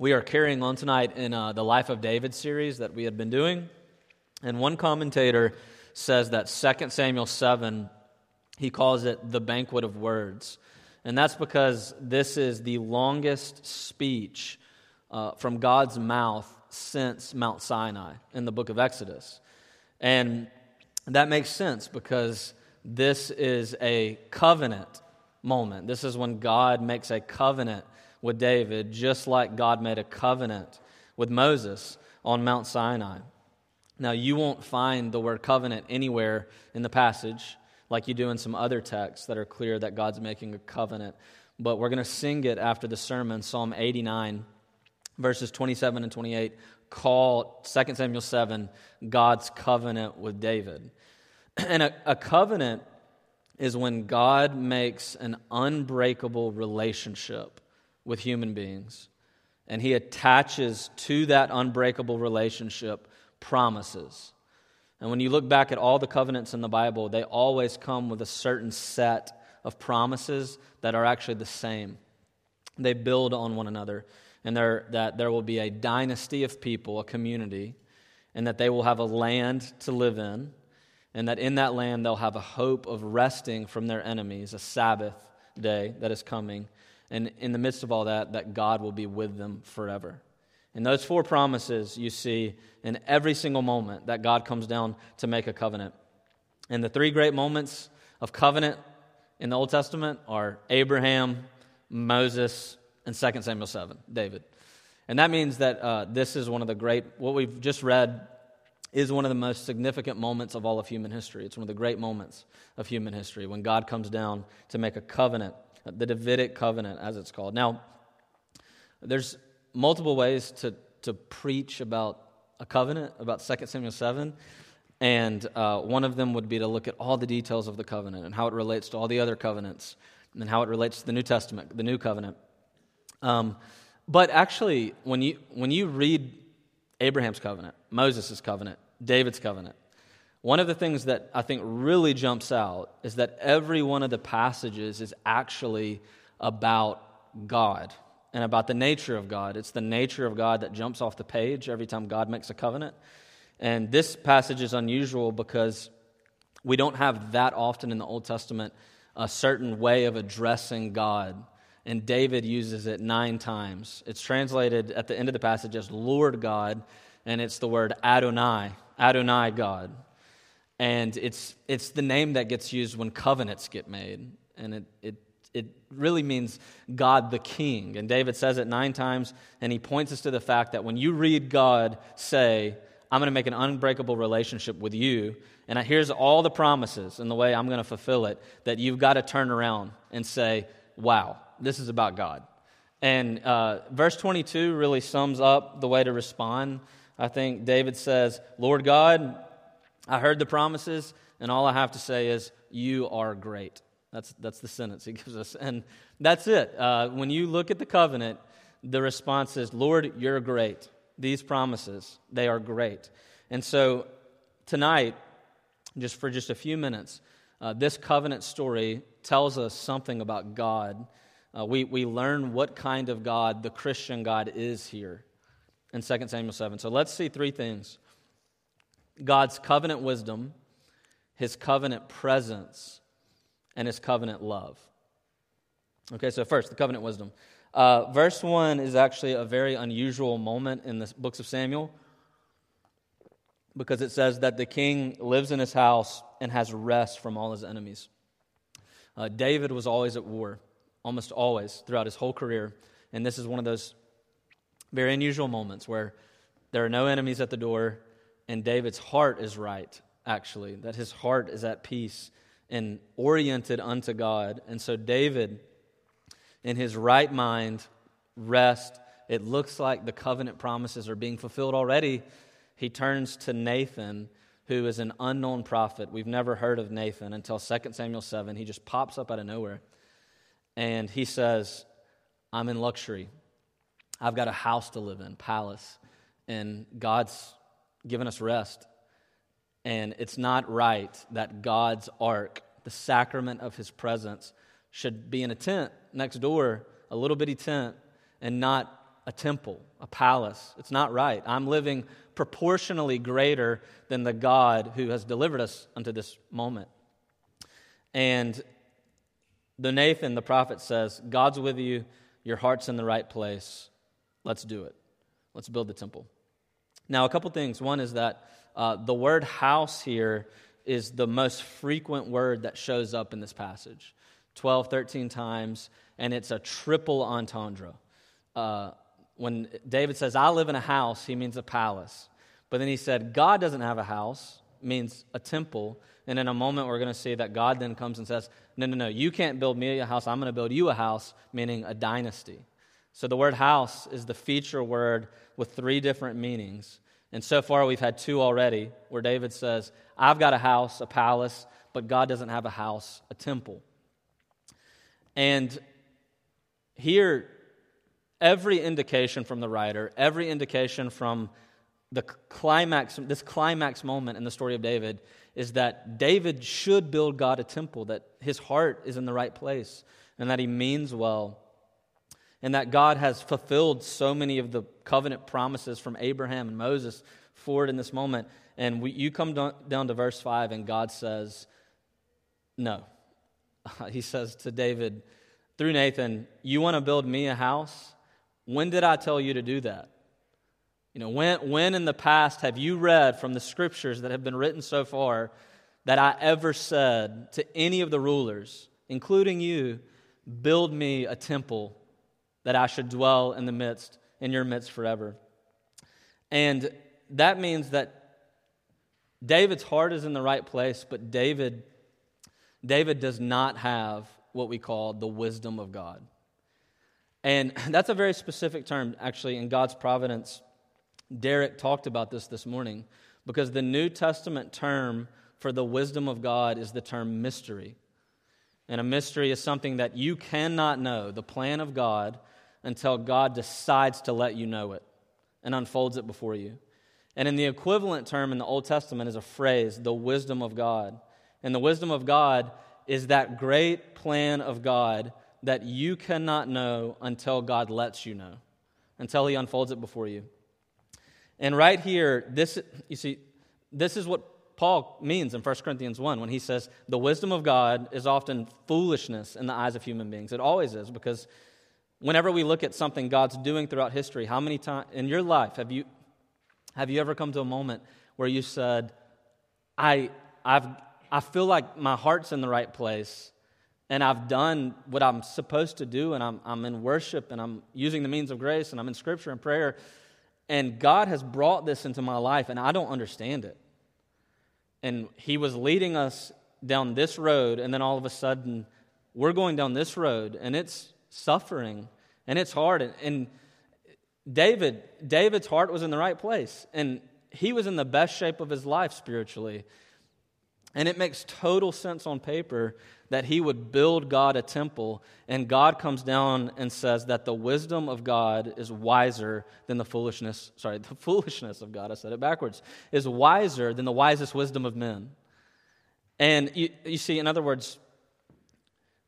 We are carrying on tonight in the Life of David series that we had been doing. And one commentator says that 2 Samuel 7, he calls it the banquet of words. And that's because this is the longest speech from God's mouth since Mount Sinai in the book of Exodus. And that makes sense because this is a covenant moment. This is when God makes a covenant with David, just like God made a covenant with Moses on Mount Sinai. Now, you won't find the word covenant anywhere in the passage, like you do in some other texts that are clear that God's making a covenant, but we're going to sing it after the sermon. Psalm 89, verses 27 and 28, call 2 Samuel 7 God's covenant with David. And a covenant is when God makes an unbreakable relationship with human beings, and he attaches to that unbreakable relationship promises. And when you look back at all the covenants in the Bible, they always come with a certain set of promises that are actually the same. They build on one another, and that there will be a dynasty of people, a community, and that they will have a land to live in, and that in that land they'll have a hope of resting from their enemies, a Sabbath day that is coming. And in the midst of all that, that God will be with them forever. And those four promises you see in every single moment that God comes down to make a covenant. And the three great moments of covenant in the Old Testament are Abraham, Moses, and 2 Samuel 7, David. And that means that this is one of the great, what we've just read is one of the most significant moments of all of human history. It's one of the great moments of human history when God comes down to make a covenant, the Davidic covenant, as it's called. Now, there's multiple ways to preach about a covenant, about 2 Samuel 7, and one of them would be to look at all the details of the covenant and how it relates to all the other covenants and how it relates to the New Testament, the New Covenant. But actually, when you read Abraham's covenant, Moses' covenant, David's covenant, one of the things that I think really jumps out is that every one of the passages is actually about God and about the nature of God. It's the nature of God that jumps off the page every time God makes a covenant. And this passage is unusual because we don't have that often in the Old Testament a certain way of addressing God. And David uses it 9 times. It's translated at the end of the passage as Lord God, and it's the word Adonai, Adonai God. And it's the name that gets used when covenants get made. And it really means God the King. And David says it 9 times, and he points us to the fact that when you read God say, I'm going to make an unbreakable relationship with you, and here's all the promises and the way I'm going to fulfill it, that you've got to turn around and say, wow, this is about God. And verse 22 really sums up the way to respond. I think David says, Lord God, I heard the promises, and all I have to say is, you are great. That's the sentence he gives us, and that's it. When you look at the covenant, the response is, Lord, you're great. These promises, they are great. And so tonight, just for a few minutes, this covenant story tells us something about God. We learn what kind of God the Christian God is here in 2 Samuel 7. So let's see 3 things. God's covenant wisdom, his covenant presence, and his covenant love. Okay, so first, the covenant wisdom. Verse 1 is actually a very unusual moment in the books of Samuel because it says that the king lives in his house and has rest from all his enemies. David was always at war, almost always, throughout his whole career. And this is one of those very unusual moments where there are no enemies at the door, and David's heart is right, actually, that his heart is at peace and oriented unto God. And so David, in his right mind, rest. It looks like the covenant promises are being fulfilled already. He turns to Nathan, who is an unknown prophet. We've never heard of Nathan until 2 Samuel 7. He just pops up out of nowhere, and he says, I'm in luxury. I've got a house to live in, palace, and God's given us rest, and it's not right that God's ark, the sacrament of his presence, should be in a tent next door, a little bitty tent, and not a a temple, a palace. It's not right. I'm living proportionally greater than the God who has delivered us unto this moment. And the Nathan, the prophet, says, God's with you. Your heart's in the right place. Let's do it. Let's build the temple. Now, a couple things. One is that the word house here is the most frequent word that shows up in this passage, 12, 13 times, and it's a triple entendre. When David says, I live in a house, he means a palace. But then he said, God doesn't have a house, means a temple. And in a moment, we're going to see that God then comes and says, no, you can't build me a house. I'm going to build you a house, meaning a dynasty. So the word house is the feature word with three different meanings. And so far, we've had two already where David says, I've got a house, a palace, but God doesn't have a house, a temple. And here, every indication from the writer, every indication from the climax, this climax moment in the story of David, is that David should build God a temple, that his heart is in the right place, and that he means well, and that God has fulfilled so many of the covenant promises from Abraham and Moses forward in this moment. And you come down to verse 5, and God says, no. He says to David, through Nathan, you want to build me a house? When did I tell you to do that? You know, when in the past have you read from the scriptures that have been written so far that I ever said to any of the rulers, including you, build me a temple that I should dwell in your midst forever? And that means that David's heart is in the right place, but David does not have what we call the wisdom of God. And that's a very specific term, actually, in God's providence. Derek talked about this morning, because the New Testament term for the wisdom of God is the term mystery. And a mystery is something that you cannot know, the plan of God, until God decides to let you know it and unfolds it before you. And in the equivalent term in the Old Testament is a phrase, the wisdom of God. And the wisdom of God is that great plan of God that you cannot know until God lets you know, until He unfolds it before you. And right here, this is what Paul means in 1 Corinthians 1 when he says, the wisdom of God is often foolishness in the eyes of human beings. It always is, because whenever we look at something God's doing throughout history, how many times in your life have you ever come to a moment where you said, I feel like my heart's in the right place, and I've done what I'm supposed to do, and I'm in worship, and I'm using the means of grace, and I'm in Scripture and prayer, and God has brought this into my life, and I don't understand it. And He was leading us down this road, and then all of a sudden, we're going down this road, and it's suffering, and it's hard. And David's heart was in the right place, and he was in the best shape of his life spiritually. And it makes total sense on paper that he would build God a temple, and God comes down and says that the wisdom of God is wiser than the foolishness of God, I said it backwards, is wiser than the wisest wisdom of men. And you see, in other words,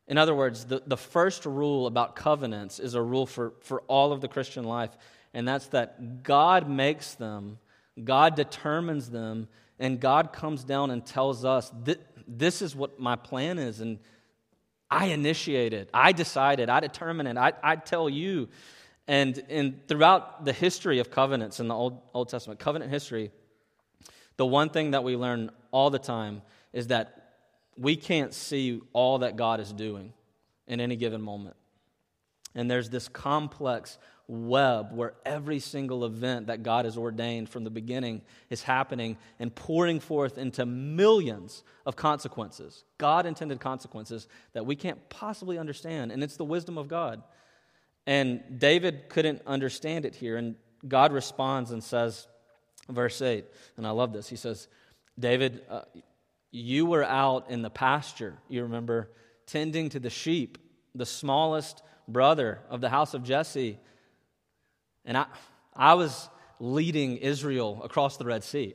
the first rule about covenants is a rule for all of the Christian life, and that's that God makes them, God determines them, and God comes down and tells us, this is what my plan is, and I initiate it, I decide it, I determine it, I tell you. And throughout the history of covenants in the Old Testament, covenant history, the one thing that we learn all the time is that we can't see all that God is doing in any given moment. And there's this complex web where every single event that God has ordained from the beginning is happening and pouring forth into millions of consequences, God-intended consequences that we can't possibly understand, and it's the wisdom of God. And David couldn't understand it here, and God responds and says, verse 8, and I love this, He says, David, you were out in the pasture, you remember, tending to the sheep, the smallest brother of the house of Jesse. And I was leading Israel across the Red Sea.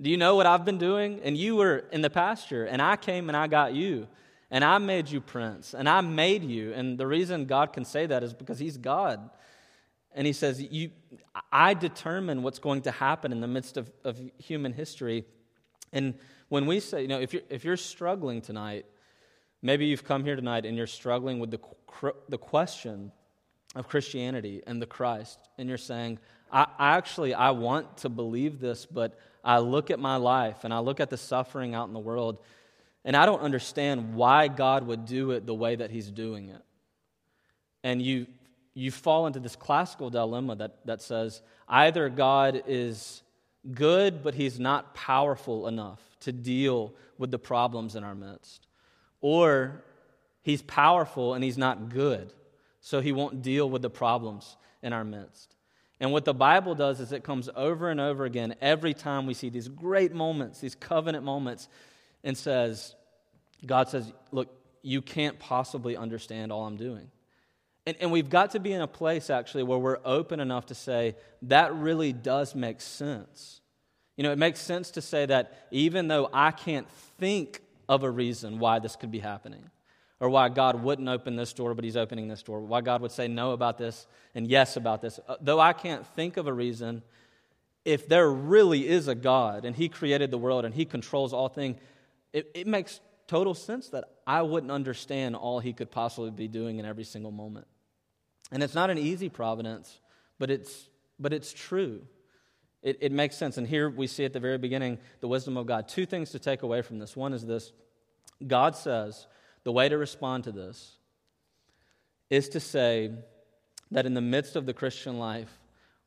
Do you know what I've been doing? And you were in the pasture, and I came and I got you, and I made you prince, and I made you. And the reason God can say that is because He's God. And he says, I determine what's going to happen in the midst of human history. And when we say, you know, if you're struggling tonight, maybe you've come here tonight and you're struggling with the question of Christianity and the Christ, and you're saying, I want to believe this, but I look at my life and I look at the suffering out in the world, and I don't understand why God would do it the way that he's doing it. And you fall into this classical dilemma that says either God is good, but he's not powerful enough to deal with the problems in our midst, or he's powerful and he's not good, so he won't deal with the problems in our midst. And what the Bible does is it comes over and over again every time we see these great moments, these covenant moments, and says, God says, look, you can't possibly understand all I'm doing. And we've got to be in a place, actually, where we're open enough to say, that really does make sense. You know, it makes sense to say that even though I can't think of a reason why this could be happening, or why God wouldn't open this door, but he's opening this door, why God would say no about this and yes about this, though I can't think of a reason, if there really is a God and he created the world and he controls all things, it makes total sense that I wouldn't understand all he could possibly be doing in every single moment. And it's not an easy providence, but it's true. It makes sense. And here we see at the very beginning the wisdom of God. Two things to take away from this. One is this: God says the way to respond to this is to say that in the midst of the Christian life,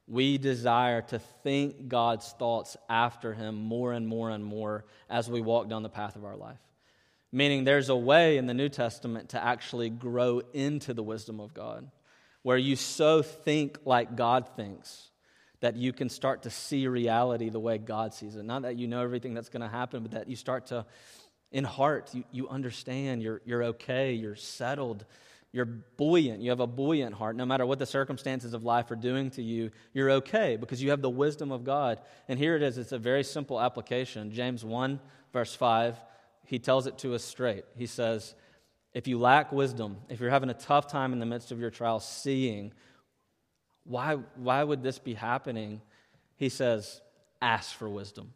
we desire to think God's thoughts after him more and more and more as we walk down the path of our life. Meaning there's a way in the New Testament to actually grow into the wisdom of God, where you so think like God thinks that you can start to see reality the way God sees it. Not that you know everything that's going to happen, but that you start to, in heart, you understand, you're okay, you're settled, you're buoyant, you have a buoyant heart. No matter what the circumstances of life are doing to you, you're okay because you have the wisdom of God. And here it is, it's a very simple application. James 1, verse 5, he tells it to us straight. He says, if you lack wisdom, if you're having a tough time in the midst of your trial seeing, why would this be happening? He says, ask for wisdom,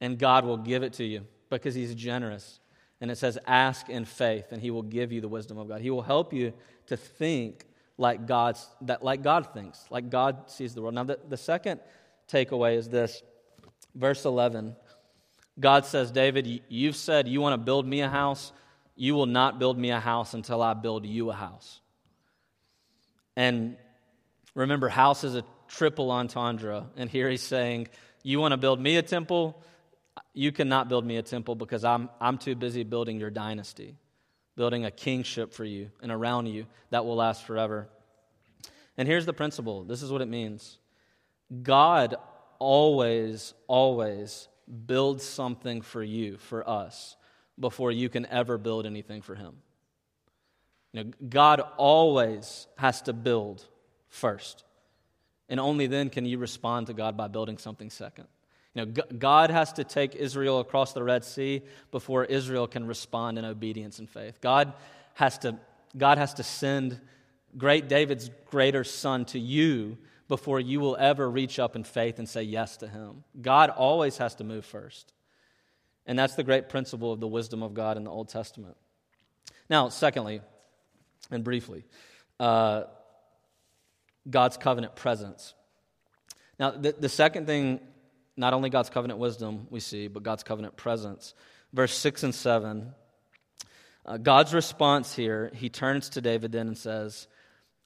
and God will give it to you because he's generous. And it says, ask in faith, and he will give you the wisdom of God. He will help you to think like God thinks, like God sees the world. Now, the second takeaway is this, verse 11. God says, David, you've said you want to build me a house. You will not build me a house until I build you a house. And remember, house is a triple entendre. And here he's saying, you want to build me a temple? You cannot build me a temple because I'm too busy building your dynasty, building a kingship for you and around you that will last forever. And here's the principle. This is what it means. God always, always builds something for you, for us, before you can ever build anything for him. You know, God always has to build first, and only then can you respond to God by building something second. You know, God has to take Israel across the Red Sea before Israel can respond in obedience and faith. God has to send great David's greater son to you before you will ever reach up in faith and say yes to him. God always has to move first. And that's the great principle of the wisdom of God in the Old Testament. Now, secondly, and briefly, God's covenant presence. Now, the second thing, not only God's covenant wisdom we see, but God's covenant presence. Verse 6 and 7, God's response here, he turns to David then and says,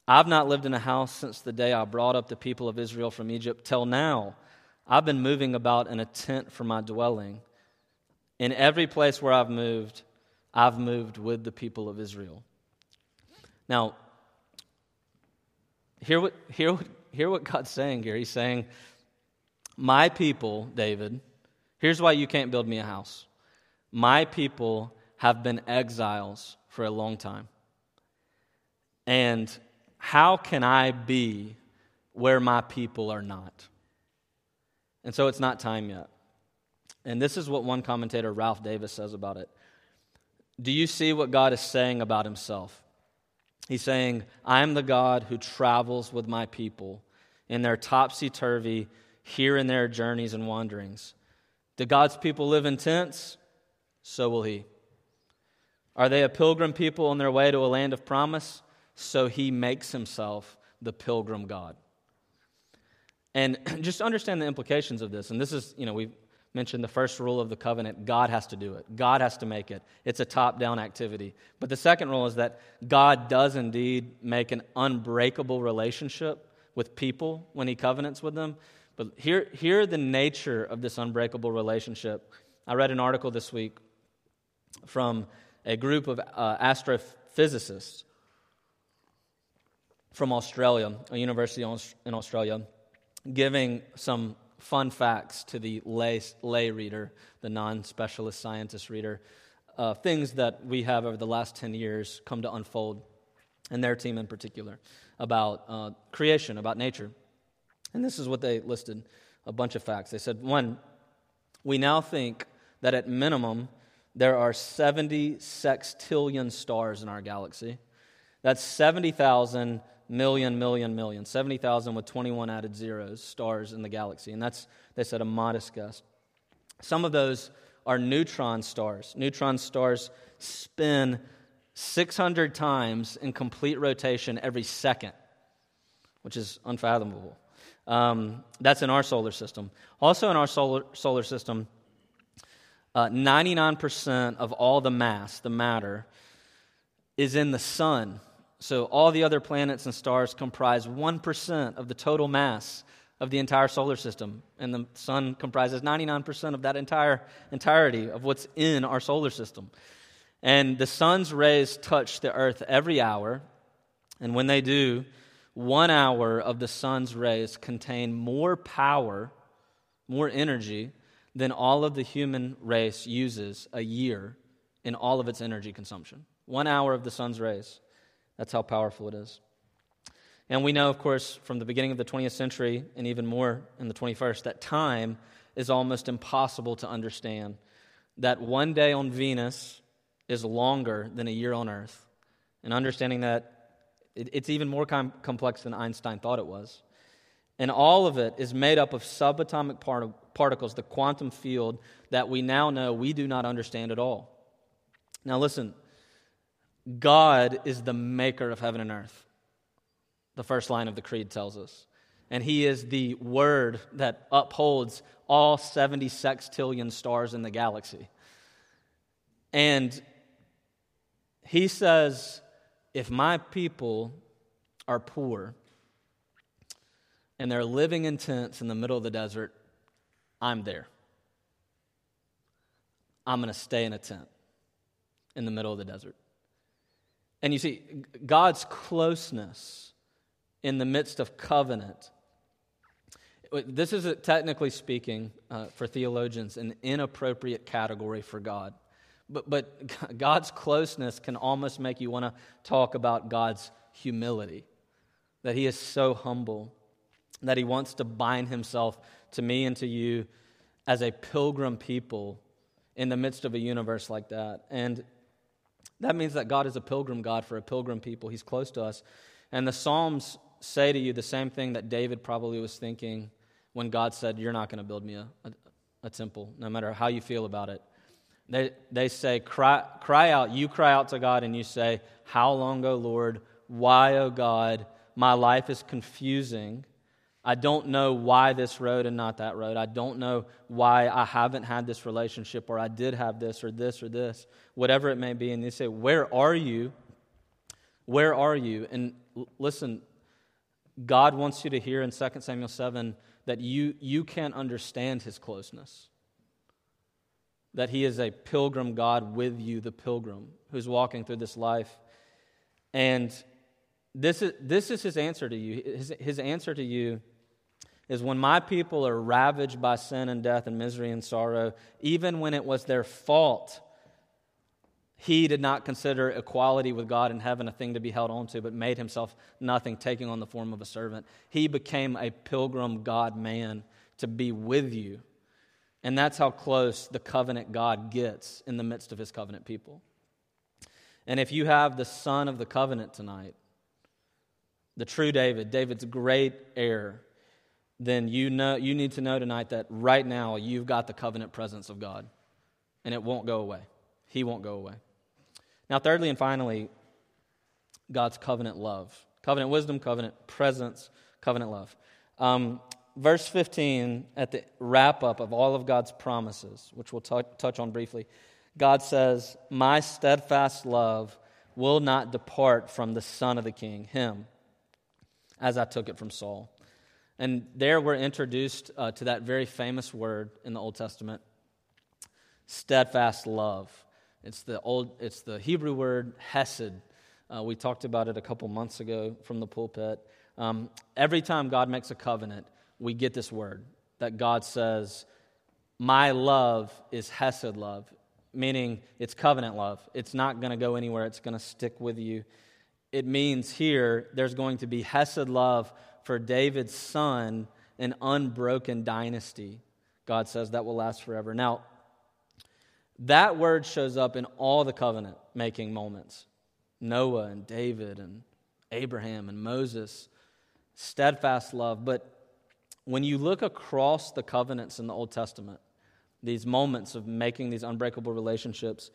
I've not lived in a house since the day I brought up the people of Israel from Egypt till now. I've been moving about in a tent for my dwelling. In every place where I've moved with the people of Israel. Now, hear what God's saying here. He's saying, my people, David, here's why you can't build me a house. My people have been exiles for a long time. And how can I be where my people are not? And so it's not time yet. And this is what one commentator, Ralph Davis, says about it. Do you see what God is saying about himself? He's saying, I am the God who travels with my people in their topsy-turvy, here and there journeys and wanderings. Do God's people live in tents? So will he. Are they a pilgrim people on their way to a land of promise? So he makes himself the pilgrim God. And just understand the implications of this. And this is, we've mentioned the first rule of the covenant. God has to do it. God has to make it. It's a top-down activity. But the second rule is that God does indeed make an unbreakable relationship with people when he covenants with them. But hear the nature of this unbreakable relationship. I read an article this week from a group of astrophysicists from Australia, a university in Australia, giving some fun facts to the lay reader, the non-specialist scientist reader, things that we have over the last 10 years come to unfold, and their team in particular, about creation, about nature. And this is what they listed, a bunch of facts. They said, one, we now think that at minimum there are 70 sextillion stars in our galaxy. That's 70,000 million, 70,000 with 21 added zeros, stars in the galaxy. And that's, they said, a modest guess. Some of those are neutron stars. Neutron stars spin 600 times in complete rotation every second, which is unfathomable. That's in our solar system. Also in our solar system, 99% of all the mass, the matter, is in the sun. So all the other planets and stars comprise 1% of the total mass of the entire solar system. And the sun comprises 99% of that entirety of what's in our solar system. And the sun's rays touch the earth every hour. And when they do, 1 hour of the sun's rays contain more power, more energy, than all of the human race uses a year in all of its energy consumption. 1 hour of the sun's rays. That's how powerful it is. And we know, of course, from the beginning of the 20th century, and even more in the 21st, that time is almost impossible to understand. That one day on Venus is longer than a year on Earth. And understanding that, it's even more complex than Einstein thought it was. And all of it is made up of subatomic particles, the quantum field that we now know we do not understand at all. Now listen, God is the maker of heaven and earth. The first line of the creed tells us. And he is the word that upholds all 70 sextillion stars in the galaxy. And he says, if my people are poor and they're living in tents in the middle of the desert, I'm there. I'm going to stay in a tent in the middle of the desert. And you see, God's closeness in the midst of covenant, this is, technically speaking, for theologians, an inappropriate category for God. But God's closeness can almost make you want to talk about God's humility, that he is so humble, that he wants to bind himself to me and to you as a pilgrim people in the midst of a universe like that. And that means that God is a pilgrim God for a pilgrim people. He's close to us. And the Psalms say to you the same thing that David probably was thinking when God said, you're not going to build me a temple, no matter how you feel about it. They say, cry out. You cry out to God and you say, how long, O Lord? Why, O God? My life is confusing. I don't know why this road and not that road. I don't know why I haven't had this relationship, or I did have this or this or this, whatever it may be. And they say, where are you? Where are you? And listen, God wants you to hear in 2 Samuel 7 that you can't understand his closeness. That he is a pilgrim God with you, the pilgrim, who's walking through this life. And this is his answer to you. His answer to you is, when my people are ravaged by sin and death and misery and sorrow, even when it was their fault, he did not consider equality with God in heaven a thing to be held on to, but made himself nothing, taking on the form of a servant. He became a pilgrim God-man to be with you. And that's how close the covenant God gets in the midst of his covenant people. And if you have the son of the covenant tonight, the true David, David's great heir, then you need to know tonight that right now you've got the covenant presence of God, and it won't go away. He won't go away. Now, thirdly and finally, God's covenant love. Covenant wisdom, covenant presence, covenant love. Verse 15, at the wrap-up of all of God's promises, which we'll touch on briefly, God says, "My steadfast love will not depart from the son of the king, him, as I took it from Saul." And there we're introduced to that very famous word in the Old Testament, steadfast love. It's the Hebrew word hesed. We talked about it a couple months ago from the pulpit. Every time God makes a covenant, we get this word that God says, "My love is hesed love," meaning it's covenant love. It's not going to go anywhere. It's going to stick with you. It means here there's going to be hesed love for David's son, an unbroken dynasty. God says that will last forever. Now, that word shows up in all the covenant-making moments. Noah and David and Abraham and Moses, steadfast love. But when you look across the covenants in the Old Testament, these moments of making these unbreakable relationships,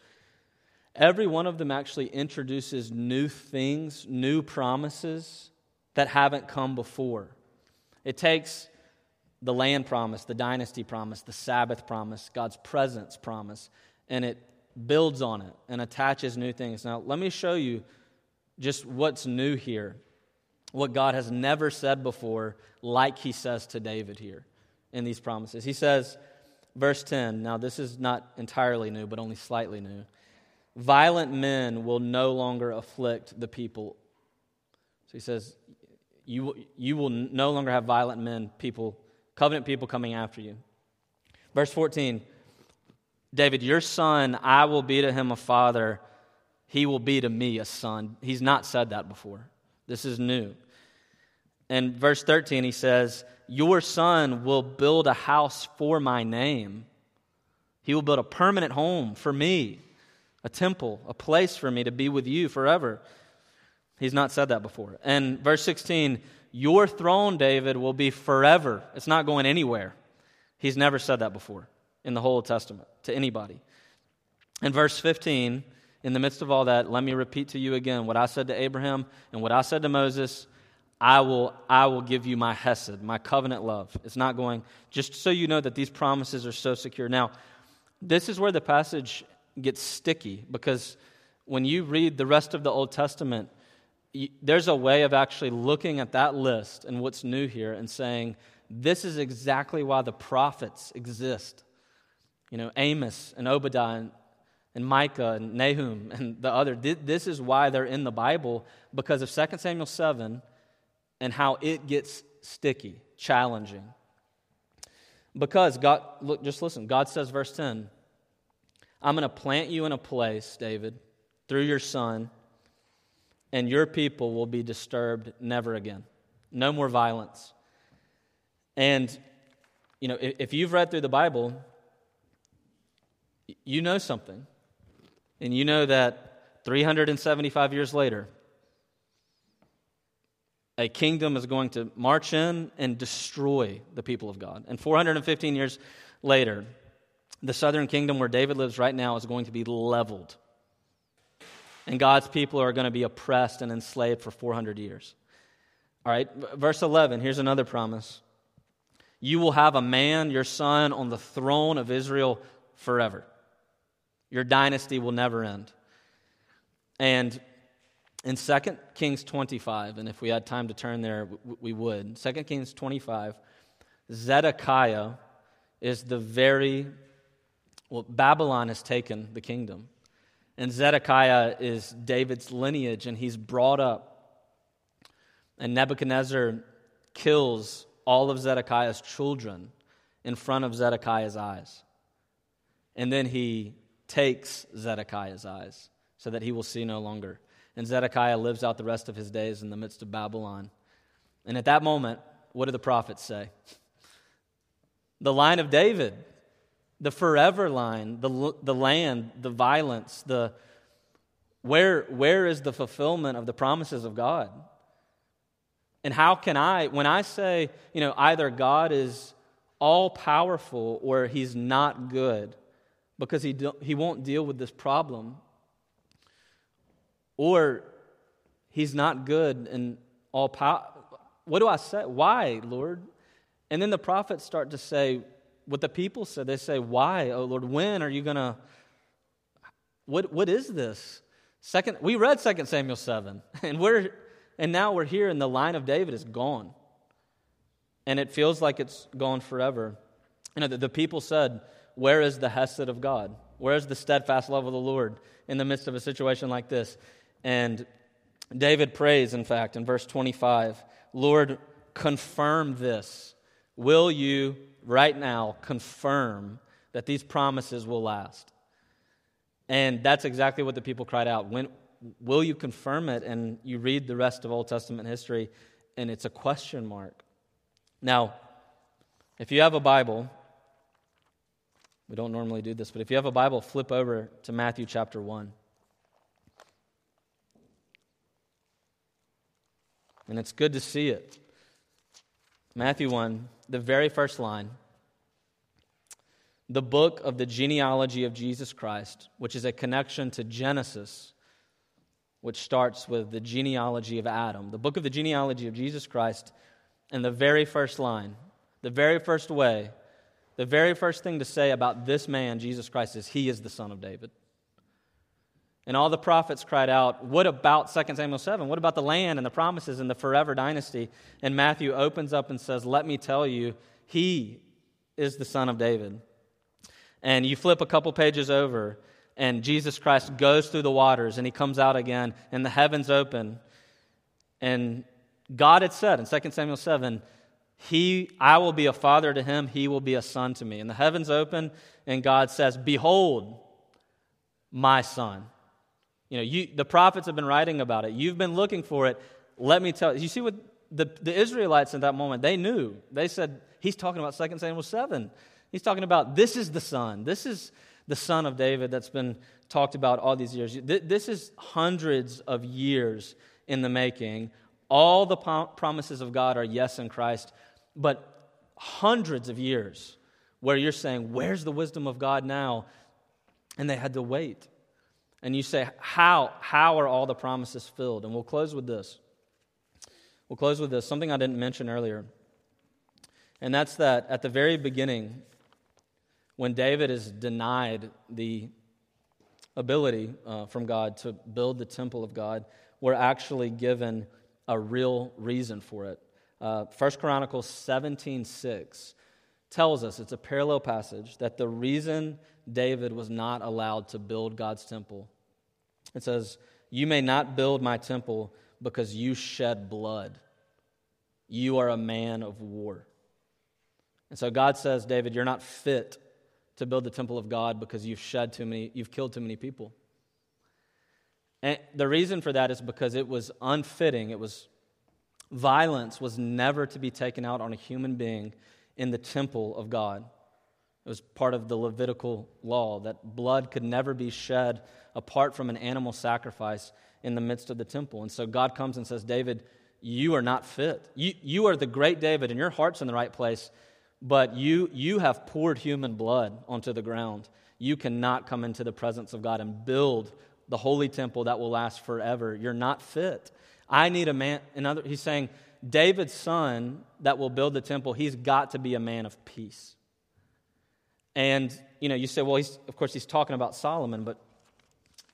every one of them actually introduces new things, new promises that haven't come before. It takes the land promise, the dynasty promise, the Sabbath promise, God's presence promise, and it builds on it and attaches new things. Now, let me show you just what's new here, what God has never said before, like he says to David here in these promises. He says, verse 10, now this is not entirely new, but only slightly new. "Violent men will no longer afflict the people." So he says, you will no longer have violent men, people, covenant people coming after you. Verse 14, "David, your son, I will be to him a father. He will be to me a son." He's not said that before. This is new. And verse 13, he says, "Your son will build a house for my name. He will build a permanent home for me, a temple, a place for me to be with you forever." He's not said that before. And verse 16, "Your throne, David, will be forever." It's not going anywhere. He's never said that before in the whole Old Testament to anybody. And verse 15, in the midst of all that, "Let me repeat to you again what I said to Abraham and what I said to Moses. I will give you my hesed, my covenant love." It's not going, just so you know that these promises are so secure. Now, this is where the passage gets sticky, because when you read the rest of the Old Testament, there's a way of actually looking at that list and what's new here and saying, this is exactly why the prophets exist. You know, Amos and Obadiah and Micah and Nahum and the other. This is why they're in the Bible, because of 2 Samuel 7 and how it gets sticky, challenging. Because God, look, just listen, God says, verse 10, "I'm going to plant you in a place, David, through your son, and your people will be disturbed never again." No more violence. And, you know, if you've read through the Bible, you know something. And you know that 375 years later, a kingdom is going to march in and destroy the people of God. And 415 years later, the southern kingdom where David lives right now is going to be leveled. And God's people are going to be oppressed and enslaved for 400 years. All right, verse 11, here's another promise. "You will have a man, your son, on the throne of Israel forever." Your dynasty will never end. And in 2 Kings 25, and if we had time to turn there, we would. 2 Kings 25, Zedekiah is the very, well, Babylon has taken the kingdom. And Zedekiah is David's lineage, and he's brought up. And Nebuchadnezzar kills all of Zedekiah's children in front of Zedekiah's eyes. And then he takes Zedekiah's eyes so that he will see no longer. And Zedekiah lives out the rest of his days in the midst of Babylon. And at that moment, what do the prophets say? The line of David, the forever line, the land, the violence, the Where is the fulfillment of the promises of God? And how can I, when I say, you know, either God is all-powerful or he's not good because he won't deal with this problem, or he's not good and all-powerful, what do I say? Why, Lord? And then the prophets start to say what the people said. They say, why, oh Lord, when are you going to, what is this? We read 2 Samuel 7, and now we're here, and the line of David is gone. And it feels like it's gone forever. You know, the people said, where is the hesed of God? Where is the steadfast love of the Lord in the midst of a situation like this? And David prays, in fact, in verse 25, Lord, confirm this. Will you right now confirm that these promises will last? And that's exactly what the people cried out. When will you confirm it? And you read the rest of Old Testament history, and it's a question mark. Now, if you have a Bible, we don't normally do this, but if you have a Bible, flip over to Matthew chapter 1. And it's good to see it. Matthew 1, the very first line. The book of the genealogy of Jesus Christ, which is a connection to Genesis, which starts with the genealogy of Adam. The book of the genealogy of Jesus Christ, and the very first line, the very first way, the very first thing to say about this man, Jesus Christ, is he is the son of David. And all the prophets cried out, what about 2 Samuel 7? What about the land and the promises and the forever dynasty? And Matthew opens up and says, let me tell you, he is the son of David. And you flip a couple pages over, and Jesus Christ goes through the waters, and he comes out again, and the heavens open. And God had said in 2 Samuel 7, I will be a father to him, he will be a son to me. And the heavens open, and God says, behold, my son. You know, the prophets have been writing about it. You've been looking for it. Let me tell you. You see what the Israelites in that moment, they knew. They said, he's talking about 2 Samuel 7. He's talking about, this is the son. This is the son of David that's been talked about all these years. This is hundreds of years in the making. All the promises of God are yes in Christ, but hundreds of years where you're saying, where's the wisdom of God now? And they had to wait. And you say, how are all the promises filled? And we'll close with this. Something I didn't mention earlier. And that's that at the very beginning, when David is denied the ability from God to build the temple of God, we're actually given a real reason for it. 1 Chronicles 17:6 tells us, it's a parallel passage, that the reason David was not allowed to build God's temple, it says, you may not build my temple because you shed blood. You are a man of war. And so God says, David, you're not fit to build the temple of God because you've killed too many people. And the reason for that is because it was unfitting. Violence was never to be taken out on a human being in the temple of God. It was part of the Levitical law that blood could never be shed apart from an animal sacrifice in the midst of the temple. And so God comes and says, David, you are not fit. You are the great David, and your heart's in the right place, but you have poured human blood onto the ground. You cannot come into the presence of God and build the holy temple that will last forever. You're not fit. I need a man. He's saying, David's son that will build the temple, he's got to be a man of peace. And, you know, you say, well, he's talking about Solomon, but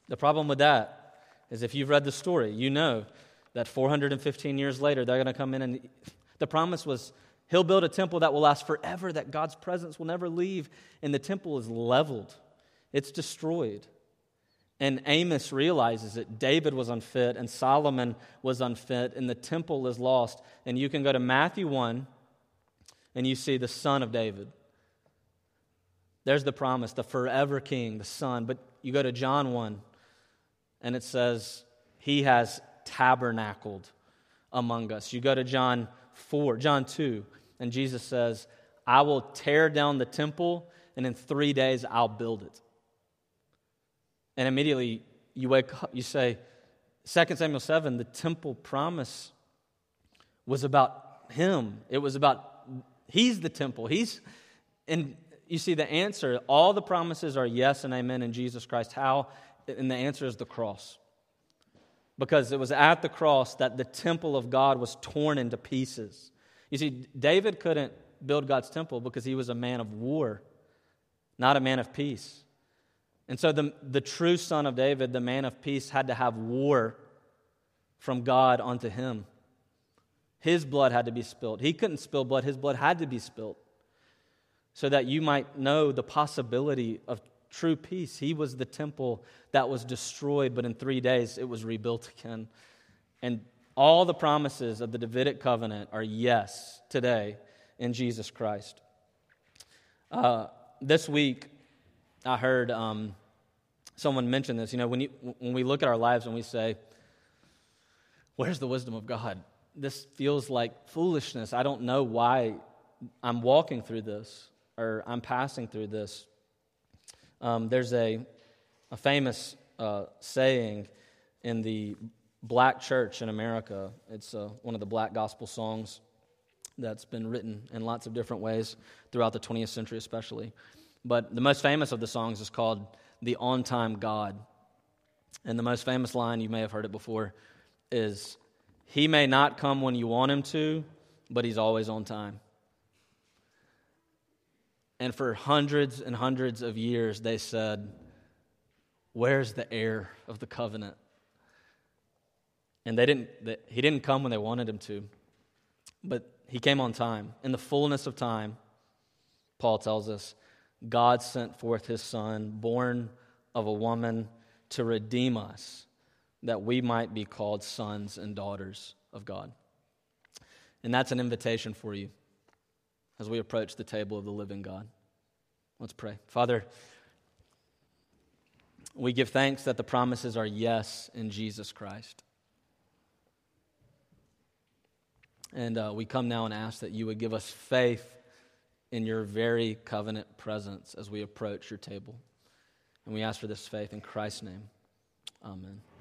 the problem with that is if you've read the story, you know that 415 years later, they're going to come in, and the promise was, he'll build a temple that will last forever, that God's presence will never leave, and the temple is leveled. It's destroyed. And Amos realizes that David was unfit, and Solomon was unfit, and the temple is lost. And you can go to Matthew 1, and you see the son of David. There's the promise, the forever king, the son. But you go to John 1, and it says, he has tabernacled among us. You go to John 2, and Jesus says, I will tear down the temple, and in 3 days I'll build it. And immediately you wake up, you say, 2 Samuel 7, the temple promise was about him. It was about, he's the temple. And you see the answer, all the promises are yes and amen in Jesus Christ. How? And the answer is the cross. Because it was at the cross that the temple of God was torn into pieces. You see, David couldn't build God's temple because he was a man of war, not a man of peace. And so the true son of David, the man of peace, had to have war from God unto him. His blood had to be spilled. He couldn't spill blood. His blood had to be spilled so that you might know the possibility of true peace. He was the temple that was destroyed, but in 3 days it was rebuilt again. And all the promises of the Davidic covenant are yes today in Jesus Christ. This week, I heard someone mention this. You know, when we look at our lives and we say, where's the wisdom of God? This feels like foolishness. I don't know why I'm walking through this or I'm passing through this. There's a famous saying in the black church in America. It's one of the black gospel songs that's been written in lots of different ways throughout the 20th century especially. But the most famous of the songs is called The On-Time God. And the most famous line, you may have heard it before, is, he may not come when you want him to, but he's always on time. And for hundreds and hundreds of years, they said, where's the heir of the covenant? And he didn't come when they wanted him to, but he came on time. In the fullness of time, Paul tells us, God sent forth his son, born of a woman, to redeem us, that we might be called sons and daughters of God. And that's an invitation for you as we approach the table of the living God. Let's pray. Father, we give thanks that the promises are yes in Jesus Christ. And we come now and ask that you would give us faith in your very covenant presence as we approach your table. And we ask for this faith in Christ's name. Amen.